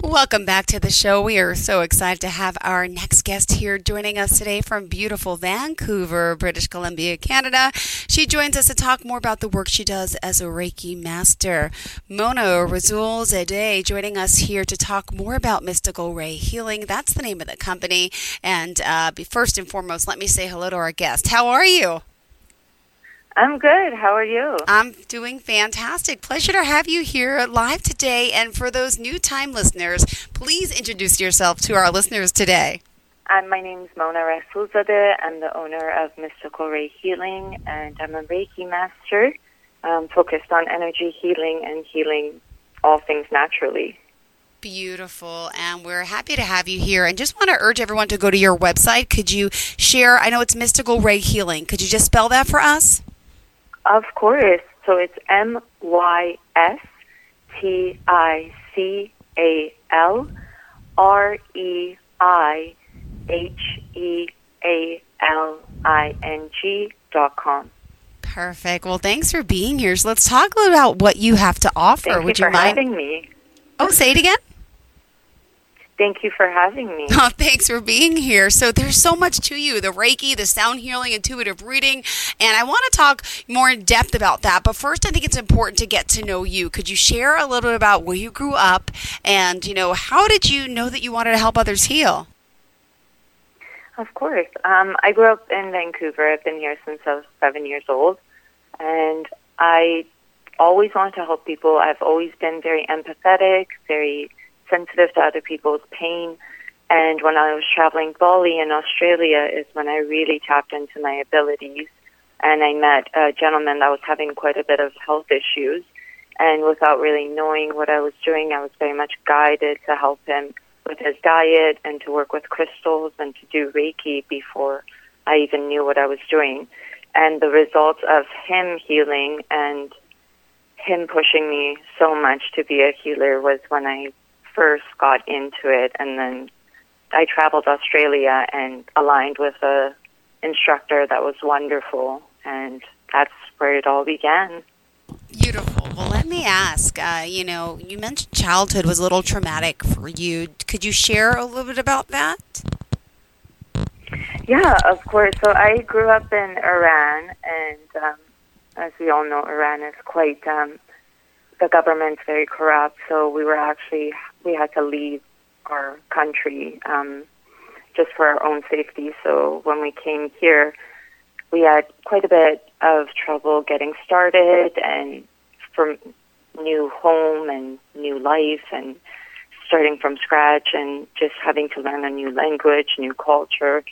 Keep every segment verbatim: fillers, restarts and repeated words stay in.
Welcome back to the show. We are so excited to have our next guest here joining us today from beautiful Vancouver, British Columbia, Canada. She joins us to talk more about the work she does as a Reiki master. Mona Rasool Zadeh joining us here to talk more about Mystical Ray Healing. That's the name of the company. And uh, first and foremost, let me say hello to our guest. How are you? I'm good. How are you? I'm doing fantastic. Pleasure to have you here live today. And for those new time listeners, please introduce yourself to our listeners today. Um, my name is Mona Rasool Zadeh. I'm the owner of Mystical Ray Healing, and I'm a Reiki master um, focused on energy healing and healing all things naturally. Beautiful, and we're happy to have you here. And just want to urge everyone to go to your website. Could you share? I know it's Mystical Ray Healing. Could you just spell that for us? Of course. So it's M Y S T I C A L R E I H E A L I N G dot com. Perfect. Well, thanks for being here. So let's talk about what you have to offer. Thank Would you, you for mind? having me. Oh, say it again. Thank you for having me. Oh, thanks for being here. So there's so much to you, the Reiki, the sound healing, intuitive reading, and I want to talk more in depth about that. But first, I think it's important to get to know you. Could you share a little bit about where you grew up and, you know, how did you know that you wanted to help others heal? Of course. Um, I grew up in Vancouver. I've been here since I was seven years old, and I always wanted to help people. I've always been very empathetic, very sensitive to other people's pain. And when I was traveling Bali in Australia is when I really tapped into my abilities. And I met a gentleman that was having quite a bit of health issues. And without really knowing what I was doing, I was very much guided to help him with his diet and to work with crystals and to do Reiki before I even knew what I was doing. And the results of him healing and him pushing me so much to be a healer was when I first got into it, and then I traveled Australia and aligned with a instructor that was wonderful, and that's where it all began. Beautiful. Well, let me ask, uh, you know, you mentioned childhood was a little traumatic for you. Could you share a little bit about that? Yeah, of course. So I grew up in Iran, and um, as we all know, Iran is quite, um, the government's very corrupt, so we were actually we had to leave our country um, just for our own safety. So when we came here, we had quite a bit of trouble getting started and from new home and new life and starting from scratch and just having to learn a new language, new culture.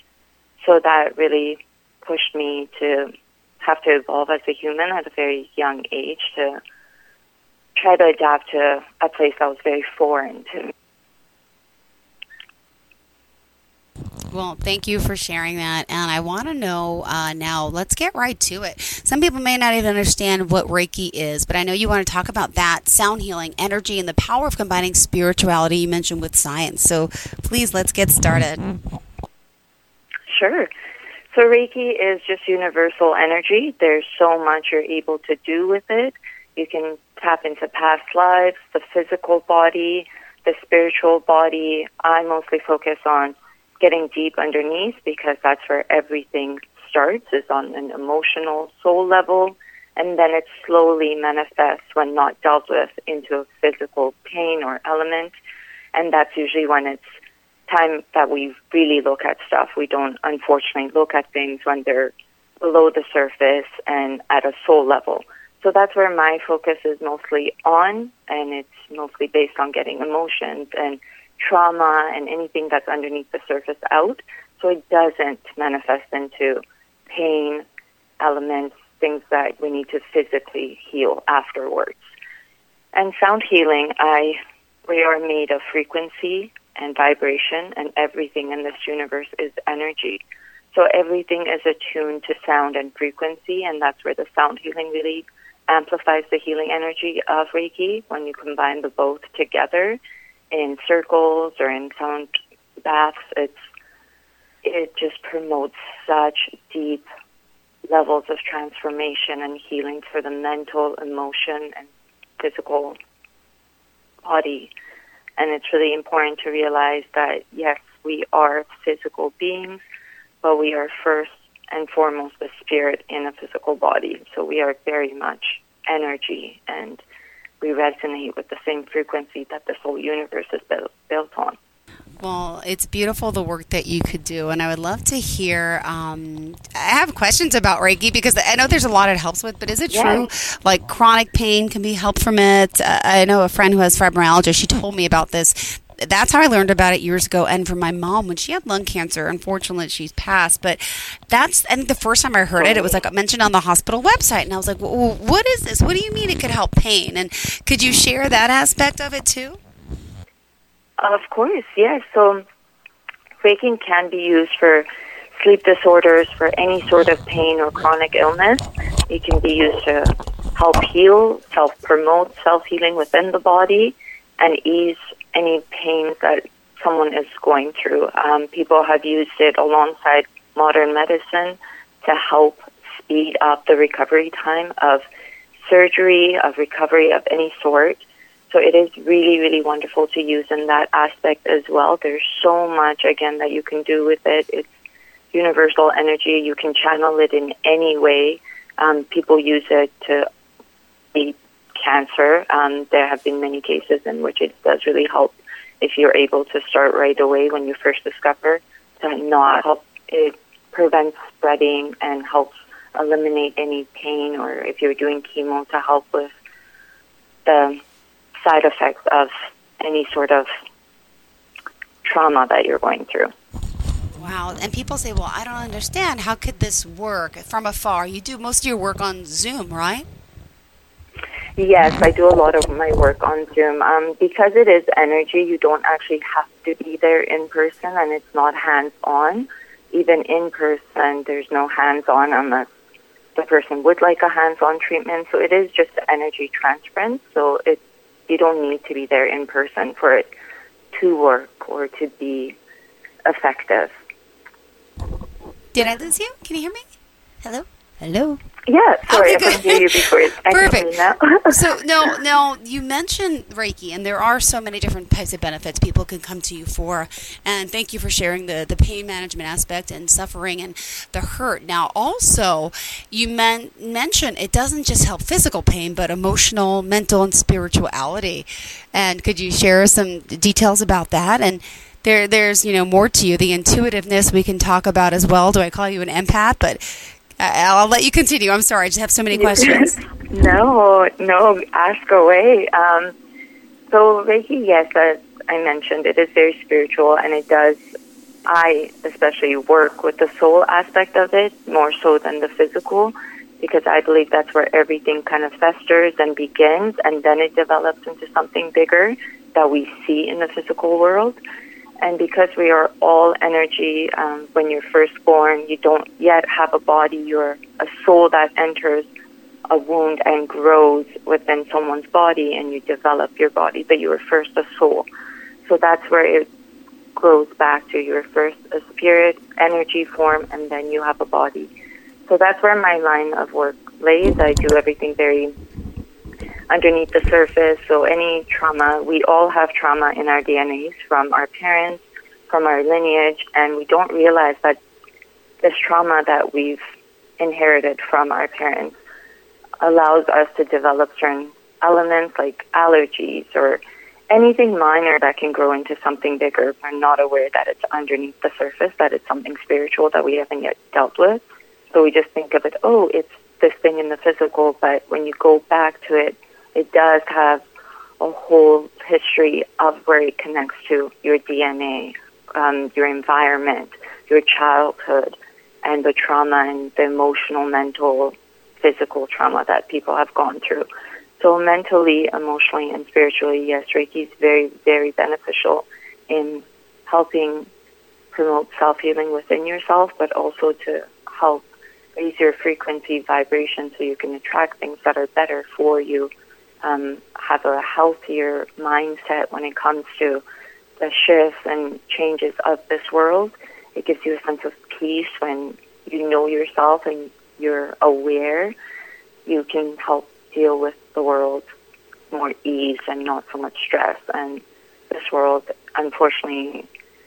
So that really pushed me to have to evolve as a human at a very young age to try to adapt to a place that was very foreign to me. Well, thank you for sharing that. And I want to know uh, now, let's get right to it. Some people may not even understand what Reiki is, but I know you want to talk about that, sound healing, energy, and the power of combining spirituality you mentioned with science. So please, let's get started. Sure. So Reiki is just universal energy. There's so much you're able to do with it. You can tap into past lives, the physical body, the spiritual body. I mostly focus on getting deep underneath because that's where everything starts, is on an emotional soul level. And then it slowly manifests when not dealt with into a physical pain or element. And that's usually when it's time that we really look at stuff. We don't, unfortunately, look at things when they're below the surface and at a soul level. So that's where my focus is mostly on, and it's mostly based on getting emotions and trauma and anything that's underneath the surface out, so it doesn't manifest into pain, elements, things that we need to physically heal afterwards. And sound healing, I we are made of frequency and vibration, and everything in this universe is energy. So everything is attuned to sound and frequency, and that's where the sound healing really amplifies the healing energy of Reiki when you combine the both together in circles or in sound baths, it's it just promotes such deep levels of transformation and healing for the mental, emotion, and physical body. And it's really important to realize that, yes, we are physical beings, but we are first and foremost a spirit in a physical body. So we are very much energy, and we resonate with the same frequency that this whole universe is built, built on. Well, it's beautiful, the work that you could do, and I would love to hear, um, I have questions about Reiki, because I know there's a lot it helps with, but is it yes. true, like chronic pain can be helped from it? Uh, I know a friend who has fibromyalgia, she told me about this. That's how I learned about it years ago, and from my mom when she had lung cancer. Unfortunately, she's passed, but that's, I think the first time I heard it, it was like mentioned on the hospital website, and I was like, well, what is this? What do you mean it could help pain? And could you share that aspect of it too? Of course, yes. So Reiki can be used for sleep disorders, for any sort of pain or chronic illness. It can be used to help heal, self-promote, self-healing within the body, and ease any pain that someone is going through. Um, people have used it alongside modern medicine to help speed up the recovery time of surgery, of recovery of any sort. So it is really, really wonderful to use in that aspect as well. There's so much, again, that you can do with it. It's universal energy. You can channel it in any way. Um, people use it to beat cancer. Um, there have been many cases in which it does really help if you're able to start right away when you first discover to not help. It prevents spreading and helps eliminate any pain, or if you're doing chemo, to help with the side effects of any sort of trauma that you're going through. Wow. And people say, well, I don't understand. How could this work from afar? You do most of your work on Zoom, right? Yes, I do a lot of my work on Zoom. Um, because it is energy, you don't actually have to be there in person, and it's not hands-on. Even in person, there's no hands-on unless the person would like a hands-on treatment. So it is just energy transference. So it's You don't need to be there in person for it to work or to be effective. Did I lose you? Can you hear me? Hello? Hello? Yeah, sorry, okay, I couldn't hear you before. Perfect. So, no, no, you mentioned Reiki, and there are so many different types of benefits people can come to you for, and thank you for sharing the, the pain management aspect and suffering and the hurt. Now, also, you men- mentioned it doesn't just help physical pain, but emotional, mental, and spirituality, and could you share some details about that? And there, there's, you know, more to you, the intuitiveness we can talk about as well. Do I call you an empath? But I'll let you continue. I'm sorry. I just have so many questions. No, no, ask away. Um, so Reiki, yes, as I mentioned, it is very spiritual, and it does, I especially work with the soul aspect of it more so than the physical, because I believe that's where everything kind of festers and begins, and then it develops into something bigger that we see in the physical world. And because we are all energy, um, when you're first born, you don't yet have a body. You're a soul that enters a wound and grows within someone's body, and you develop your body. But you are first a soul. So that's where it grows back to. You're first a spirit, energy form, and then you have a body. So that's where my line of work lays. I do everything very underneath the surface. So any trauma, we all have trauma in our D N As from our parents, from our lineage, and we don't realize that this trauma that we've inherited from our parents allows us to develop certain elements like allergies or anything minor that can grow into something bigger. We're not aware that it's underneath the surface, that it's something spiritual that we haven't yet dealt with. So we just think of it, oh, it's this thing in the physical, but when you go back to it, it does have a whole history of where it connects to your D N A, um, your environment, your childhood, and the trauma and the emotional, mental, physical trauma that people have gone through. So mentally, emotionally, and spiritually, yes, Reiki is very, very beneficial in helping promote self-healing within yourself, but also to help raise your frequency vibration so you can attract things that are better for you. Um, have a healthier mindset when it comes to the shifts and changes of this world. It gives you a sense of peace when you know yourself and you're aware. You can help deal with the world more ease and not so much stress. And this world, unfortunately,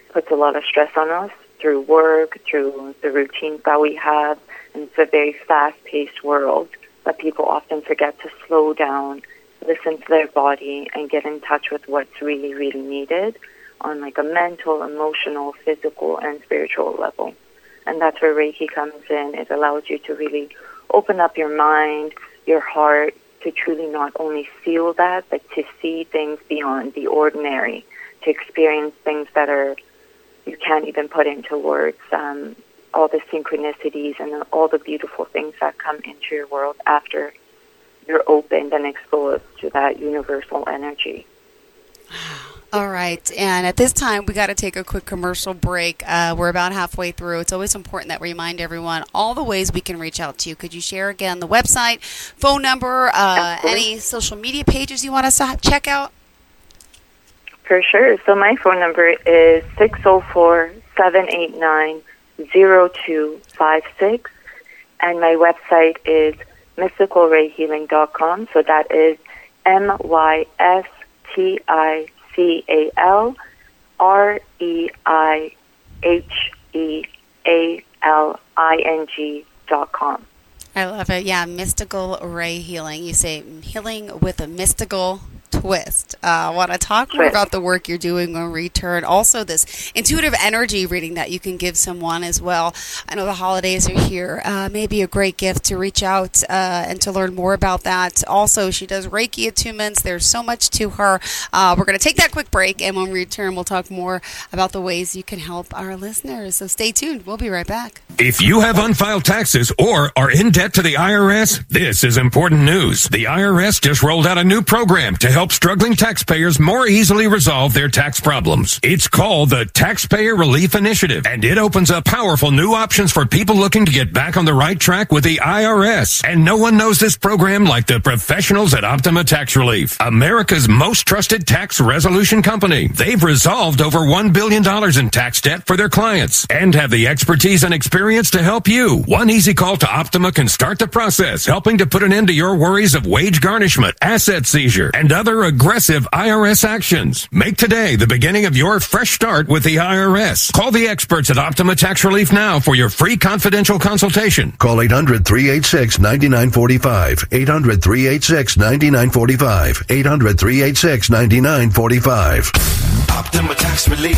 puts a lot of stress on us through work, through the routines that we have. And it's a very fast-paced world that people often forget to slow down, listen to their body, and get in touch with what's really, really needed on like a mental, emotional, physical, and spiritual level. And that's where Reiki comes in. It allows you to really open up your mind, your heart, to truly not only feel that, but to see things beyond the ordinary, to experience things that are you can't even put into words, um, all the synchronicities and all the beautiful things that come into your world after you're opened and exposed to that universal energy. All right. And at this time, we got to take a quick commercial break. Uh, we're about halfway through. It's always important that we remind everyone all the ways we can reach out to you. Could you share again the website, phone number, uh, any social media pages you want us to check out? For sure. So my phone number is six oh four, seven eight nine, oh two five six. And my website is mystical ray healing dot com. So that is M Y S T I C A L R E I H E A L I N G dot com. I love it. Yeah, Mystical Ray Healing. You say healing with a mystical twist. Uh, I want to talk more about the work you're doing on return. Also, this intuitive energy reading that you can give someone as well. I know the holidays are here. Uh, maybe a great gift to reach out uh, and to learn more about that. Also, she does Reiki attunements. There's so much to her. Uh, we're going to take that quick break, and when we return, we'll talk more about the ways you can help our listeners. So stay tuned. We'll be right back. If you have unfiled taxes or are in debt to the I R S, this is important news. The I R S just rolled out a new program to help struggling taxpayers more easily resolve their tax problems. It's called the Taxpayer Relief Initiative, and it opens up powerful new options for people looking to get back on the right track with the I R S. And no one knows this program like the professionals at Optima Tax Relief, America's most trusted tax resolution company. They've resolved over one billion dollars in tax debt for their clients and have the expertise and experience to help you. One easy call to Optima can start the process, helping to put an end to your worries of wage garnishment, asset seizure, and other aggressive I R S actions. Make today the beginning of your fresh start with the I R S. Call the experts at Optima Tax Relief now for your free confidential consultation. Call eight hundred, three eight six, nine nine four five, eight hundred, three eight six, nine nine four five, eight hundred, three eight six, nine nine four five. Optima Tax Relief.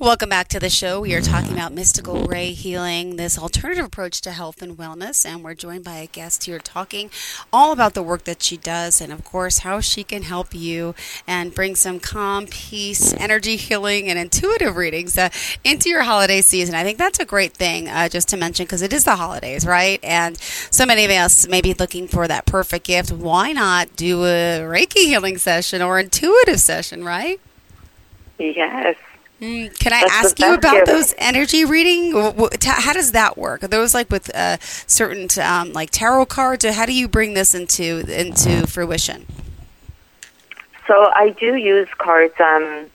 Welcome back to the show. We are talking about mystical ray healing, this alternative approach to health and wellness, and we're joined by a guest here talking all about the work that she does and, of course, how she can help you and bring some calm, peace, energy healing, and intuitive readings uh, into your holiday season. I think that's a great thing uh, just to mention, because it is the holidays, right? And so many of us may be looking for that perfect gift. Why not do a Reiki healing session or intuitive session, right? Yes. Mm, can I That's ask you about gift. Those energy reading? How does that work? Are those like with uh, certain um, like tarot cards, or how do you bring this into into fruition? So I do use cards um,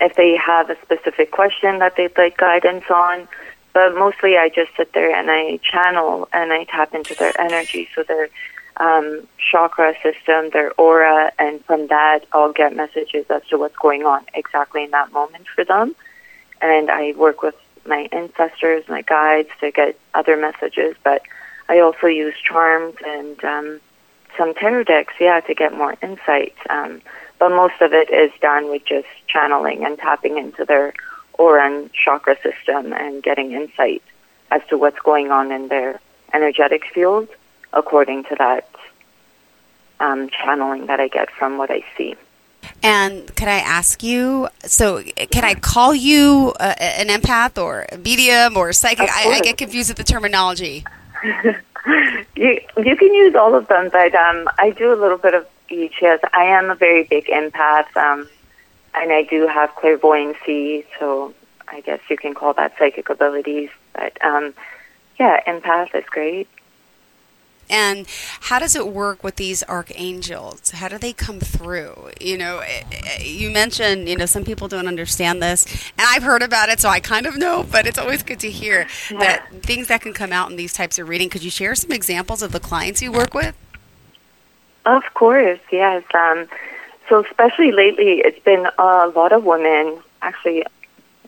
if they have a specific question that they'd like guidance on, but mostly I just sit there and I channel and I tap into their energy, so their um, chakra system, their aura, and from that I'll get messages as to what's going on exactly in that moment for them. And I work with my ancestors, my guides, to get other messages, but I also use charms and um, some tarot decks, yeah, to get more insight. Um, but most of it is done with just channeling and tapping into their Oran chakra system and getting insight as to what's going on in their energetic field according to that um, channeling that I get from what I see. And could I ask you, so can I call you uh, an empath or a medium or psychic? I, I get confused with the terminology. you you can use all of them, but um, I do a little bit of each. Yes, I am a very big empath, um, and I do have clairvoyancy, so I guess you can call that psychic abilities. But um, yeah, empath is great. And how does it work with these archangels? How do they come through? You know, you mentioned, you know, some people don't understand this, and I've heard about it, so I kind of know, but it's always good to hear yeah. that things that can come out in these types of reading. Could you share some examples of the clients you work with? Of course, yes. Um, so especially lately, it's been a lot of women, actually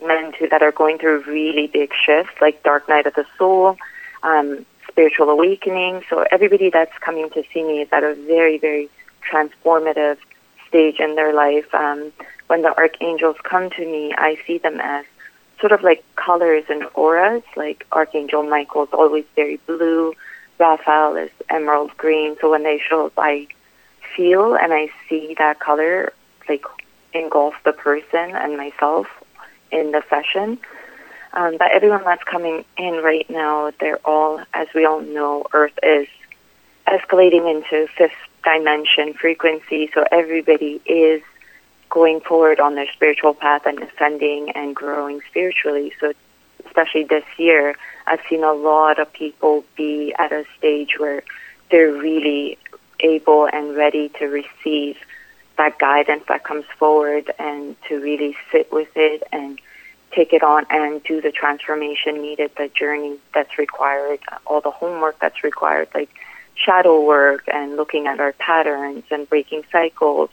men too, that are going through really big shifts, like Dark Night of the Soul, um, spiritual awakening. So everybody that's coming to see me is at a very, very transformative stage in their life. Um, when the archangels come to me, I see them as sort of like colors and auras, like Archangel Michael is always very blue, Raphael is emerald green. So when they show up, I feel and I see that color like engulf the person and myself in the session. Um, but everyone that's coming in right now, they're all, as we all know, Earth is escalating into fifth dimension frequency. So everybody is going forward on their spiritual path and ascending and growing spiritually. So especially this year, I've seen a lot of people be at a stage where they're really able and ready to receive that guidance that comes forward and to really sit with it and take it on and do the transformation needed, the journey that's required, all the homework that's required, like shadow work and looking at our patterns and breaking cycles.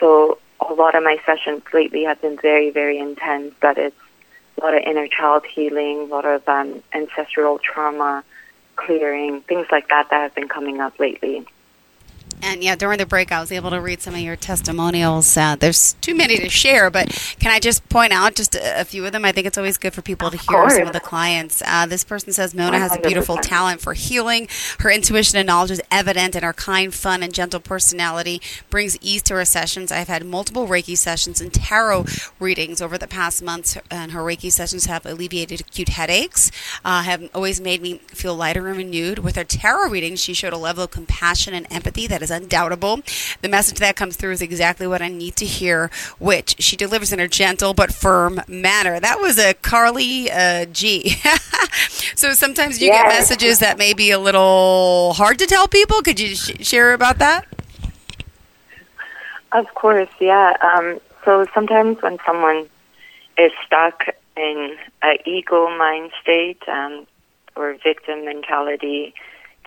So a lot of my sessions lately have been very, very intense, but it's a lot of inner child healing, a lot of um, ancestral trauma clearing, things like that that have been coming up lately. And yeah, during the break, I was able to read some of your testimonials. Uh, there's too many to share, but can I just point out just a, a few of them? I think it's always good for people to hear some of the clients. Uh, this person says, Mona has a beautiful talent for healing. Her intuition and knowledge is evident, and her kind, fun, and gentle personality brings ease to her sessions. I've had multiple Reiki sessions and tarot readings over the past months, and her Reiki sessions have alleviated acute headaches, uh, have always made me feel lighter and renewed. With her tarot readings, she showed a level of compassion and empathy that is undoubtable. The message that comes through is exactly what I need to hear, which she delivers in her gentle but firm manner. That was a Carly uh, G. So sometimes you yes. get messages that may be a little hard to tell people. Could you sh- share about that? Of course, yeah. Um, so sometimes when someone is stuck in an ego mind state um, or victim mentality,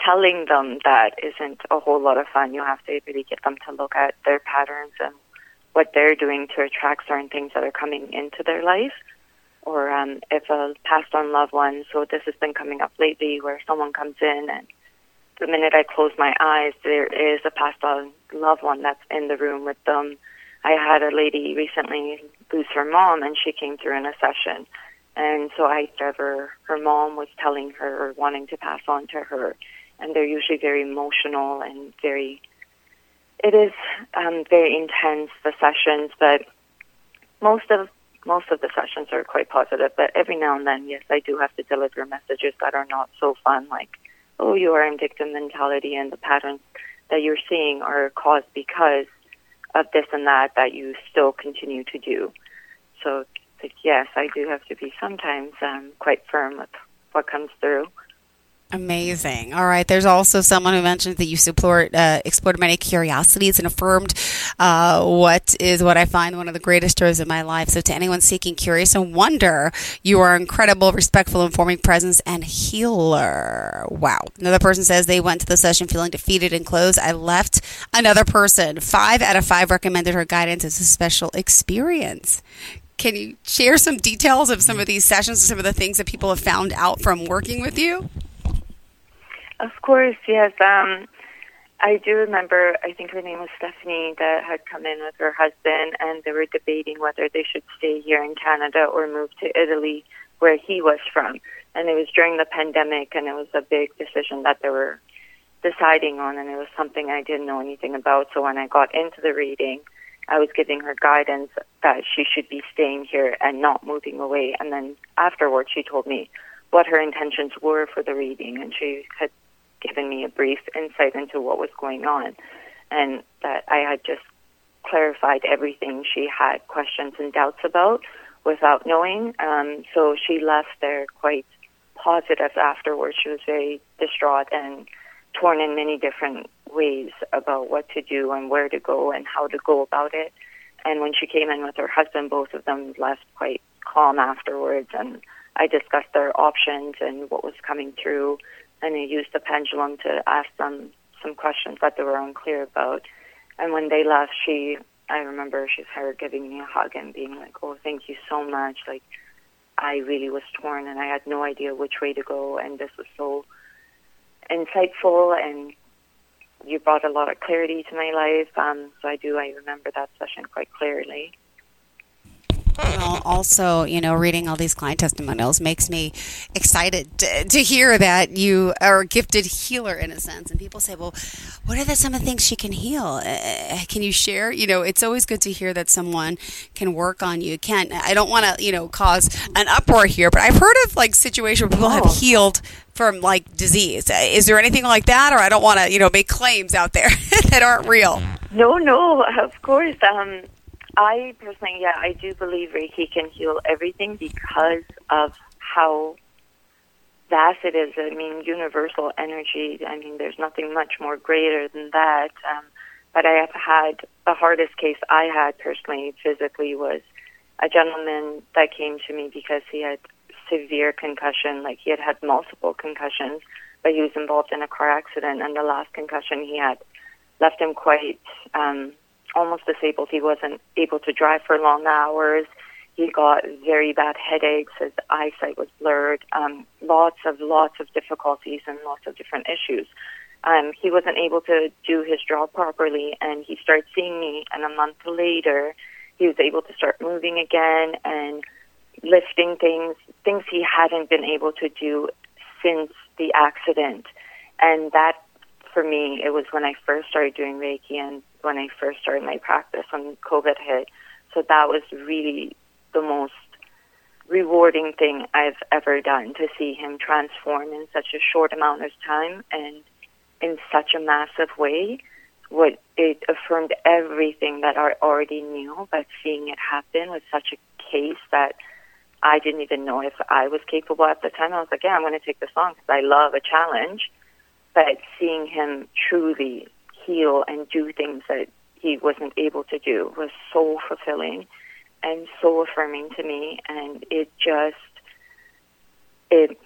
telling them that isn't a whole lot of fun. You have to really get them to look at their patterns and what they're doing to attract certain things that are coming into their life, or um, if a passed on loved one. So this has been coming up lately where someone comes in and the minute I close my eyes, there is a passed on loved one that's in the room with them. I had a lady recently lose her mom, and she came through in a session. And so I remember her mom was telling her or wanting to pass on to her. And they're usually very emotional and very, it is um, very intense, the sessions, but most of most of the sessions are quite positive. But every now and then, yes, I do have to deliver messages that are not so fun, like, oh, you are in victim mentality and the patterns that you're seeing are caused because of this and that that you still continue to do. So, like, yes, I do have to be sometimes um, quite firm with what comes through. Amazing. All right. There's also someone who mentioned that you support, uh, explored many curiosities and affirmed uh, what is what I find one of the greatest joys of my life. So to anyone seeking curious and wonder, you are incredible, respectful, informing presence and healer. Wow. Another person says they went to the session feeling defeated and closed. I left. Another person, five out of five recommended her guidance as a special experience. Can you share some details of some of these sessions, some of the things that people have found out from working with you? Of course, yes. Um, I do remember, I think her name was Stephanie, that had come in with her husband, and they were debating whether they should stay here in Canada or move to Italy, where he was from. And it was during the pandemic, and it was a big decision that they were deciding on, and it was something I didn't know anything about. So when I got into the reading, I was giving her guidance that she should be staying here and not moving away. And then afterwards, she told me what her intentions were for the reading, and she had given me a brief insight into what was going on, and that I had just clarified everything she had questions and doubts about without knowing. Um, so she left there quite positive afterwards. She was very distraught and torn in many different ways about what to do and where to go and how to go about it. And when she came in with her husband, both of them left quite calm afterwards, and I discussed their options and what was coming through, and I used the pendulum to ask them some questions that they were unclear about. And when they left, she, I remember she, her giving me a hug and being like, oh, thank you so much. Like, I really was torn and I had no idea which way to go, and this was so insightful, and you brought a lot of clarity to my life. Um, so I do, I remember that session quite clearly. Well, also, you know, reading all these client testimonials makes me excited to, to hear that you are a gifted healer in a sense. And people say, well, what are the, some of the things she can heal? Uh, can you share? You know, it's always good to hear that someone can work on you. Can't, I don't want to, you know, cause an uproar here, but I've heard of like situations where people oh. have healed from like disease. Is there anything like that? Or I don't want to, you know, make claims out there that aren't real. No, no, of course. Um, I personally, yeah, I do believe Reiki can heal everything because of how vast it is. I mean, universal energy, I mean, there's nothing much more greater than that. Um, but I have had, the hardest case I had personally, physically, was a gentleman that came to me because he had severe concussion. Like, he had had multiple concussions, but he was involved in a car accident, and the last concussion he had left him quite... Um, almost disabled. He wasn't able to drive for long hours. He got very bad headaches. His eyesight was blurred. Um, lots of, lots of difficulties and lots of different issues. Um, he wasn't able to do his job properly, and he started seeing me, and a month later, he was able to start moving again and lifting things, things he hadn't been able to do since the accident. And that, for me, it was when I first started doing Reiki and when I first started my practice when COVID hit. So that was really the most rewarding thing I've ever done, to see him transform in such a short amount of time and in such a massive way. What it affirmed everything that I already knew, but seeing it happen with such a case that I didn't even know if I was capable at the time. I was like, yeah, I'm going to take this on because I love a challenge. But seeing him truly heal and do things that he wasn't able to do was so fulfilling and so affirming to me, and it just it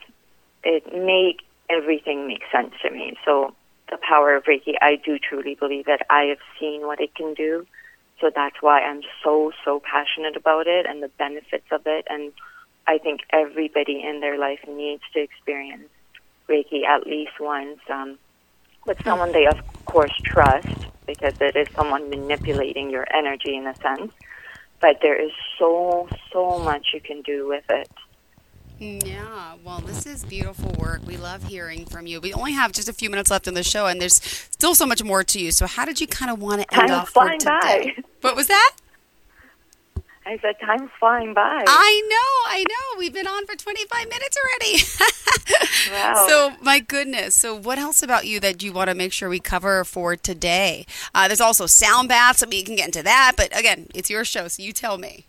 it made everything make sense to me. So the power of Reiki, I do truly believe that I have seen what it can do, so that's why I'm so so passionate about it and the benefits of it, and I think everybody in their life needs to experience Reiki at least once, um, with someone they, of course, trust, because it is someone manipulating your energy in a sense. But there is so, so much you can do with it. Yeah, well, this is beautiful work. We love hearing from you. We only have just a few minutes left in the show, and there's still so much more to you. So how did you kind of want to end I'm off for today? By. What was that? I said, time's flying by. I know, I know. We've been on for twenty-five minutes already. Wow. So, my goodness. So, what else about you that you want to make sure we cover for today? Uh, there's also sound baths. I mean, you can get into that. But, again, it's your show, so you tell me.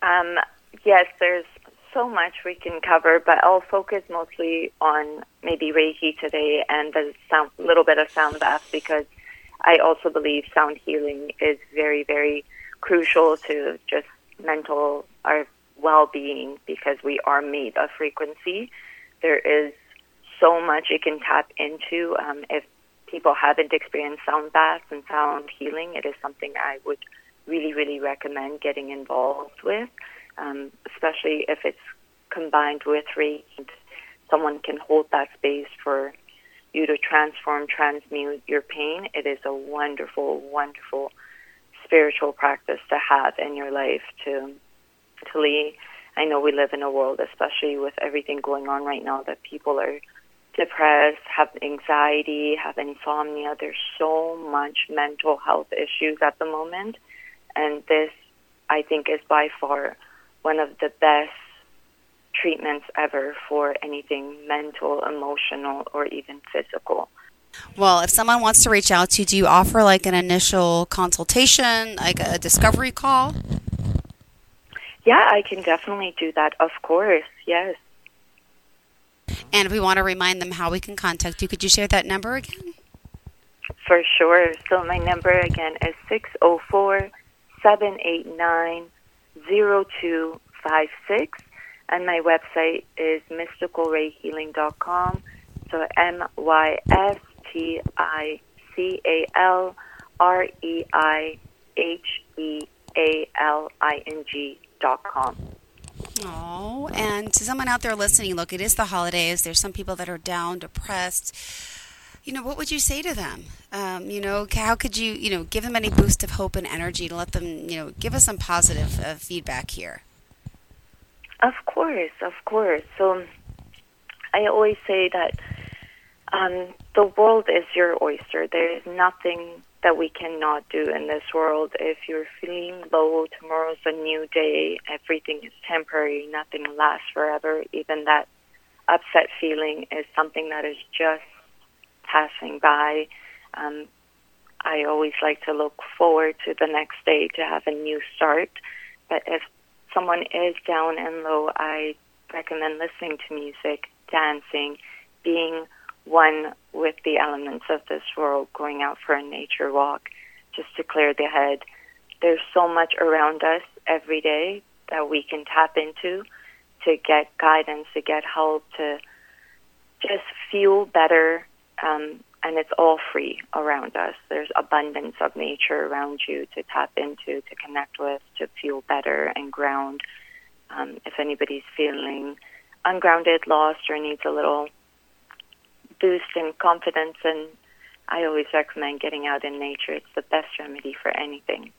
Um, yes, there's so much we can cover, but I'll focus mostly on maybe Reiki today and the sound, little bit of sound baths, because I also believe sound healing is very, very crucial to just mental, our well-being, because we are made of frequency. There is so much you can tap into. Um, if people haven't experienced sound baths and sound healing, it is something I would really, really recommend getting involved with, um, especially if it's combined with Reiki. Someone can hold that space for you to transform, transmute your pain, it is a wonderful, wonderful spiritual practice to have in your life to, to lead. I know we live in a world, especially with everything going on right now, that people are depressed, have anxiety, have insomnia. There's so much mental health issues at the moment. And this, I think, is by far one of the best treatments ever for anything mental, emotional, or even physical. Well, if someone wants to reach out to you, do you offer like an initial consultation, like a discovery call? Yeah, I can definitely do that. Of course, yes. And we want to remind them how we can contact you. Could you share that number again? For sure. So my number again is six oh four, seven eight nine, oh two five six. And my website is mystical ray healing dot com. So M Y S T I C A L R E I H E A L I N G dot com. Oh, and to someone out there listening, look, it is the holidays. There's some people that are down, depressed. You know, what would you say to them? Um, you know, how could you, you know, give them any boost of hope and energy to let them, you know, give us some positive uh, feedback here? Of course, of course. So I always say that um, the world is your oyster. There is nothing that we cannot do in this world. If you're feeling low, tomorrow's a new day, everything is temporary, nothing lasts forever. Even that upset feeling is something that is just passing by. Um, I always like to look forward to the next day to have a new start. But if someone is down and low, I recommend listening to music, dancing, being one with the elements of this world, going out for a nature walk just to clear the head. There's so much around us every day that we can tap into to get guidance, to get help, to just feel better, um, and it's all free around us. There's abundance of nature around you to tap into, to connect with, to feel better and ground. Um, if anybody's feeling ungrounded, lost, or needs a little boost in confidence, and I always recommend getting out in nature. It's the best remedy for anything.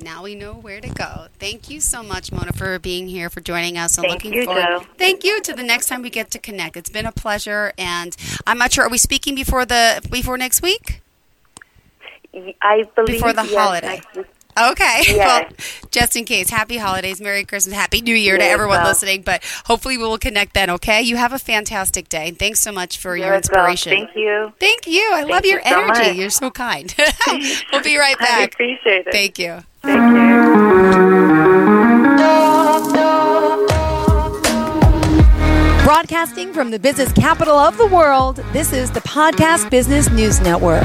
Now we know where to go. Thank you so much, Mona, for being here, for joining us. I'm Thank looking you, forward. Joe. Thank you to the next time we get to connect. It's been a pleasure, and I'm not sure, are we speaking before the before next week? I believe before the yes, holiday. Okay. Yes. Well, just in case, happy holidays, Merry Christmas, Happy New Year yes, to everyone well. listening, but hopefully we will connect then, okay? You have a fantastic day. Thanks so much for yes, your inspiration. Well. Thank you. Thank you. I Thank love you your so energy. Much. You're so kind. We'll be right back. I appreciate it. Thank you. Thank you. Broadcasting from the business capital of the world, this is the Podcast Business News Network.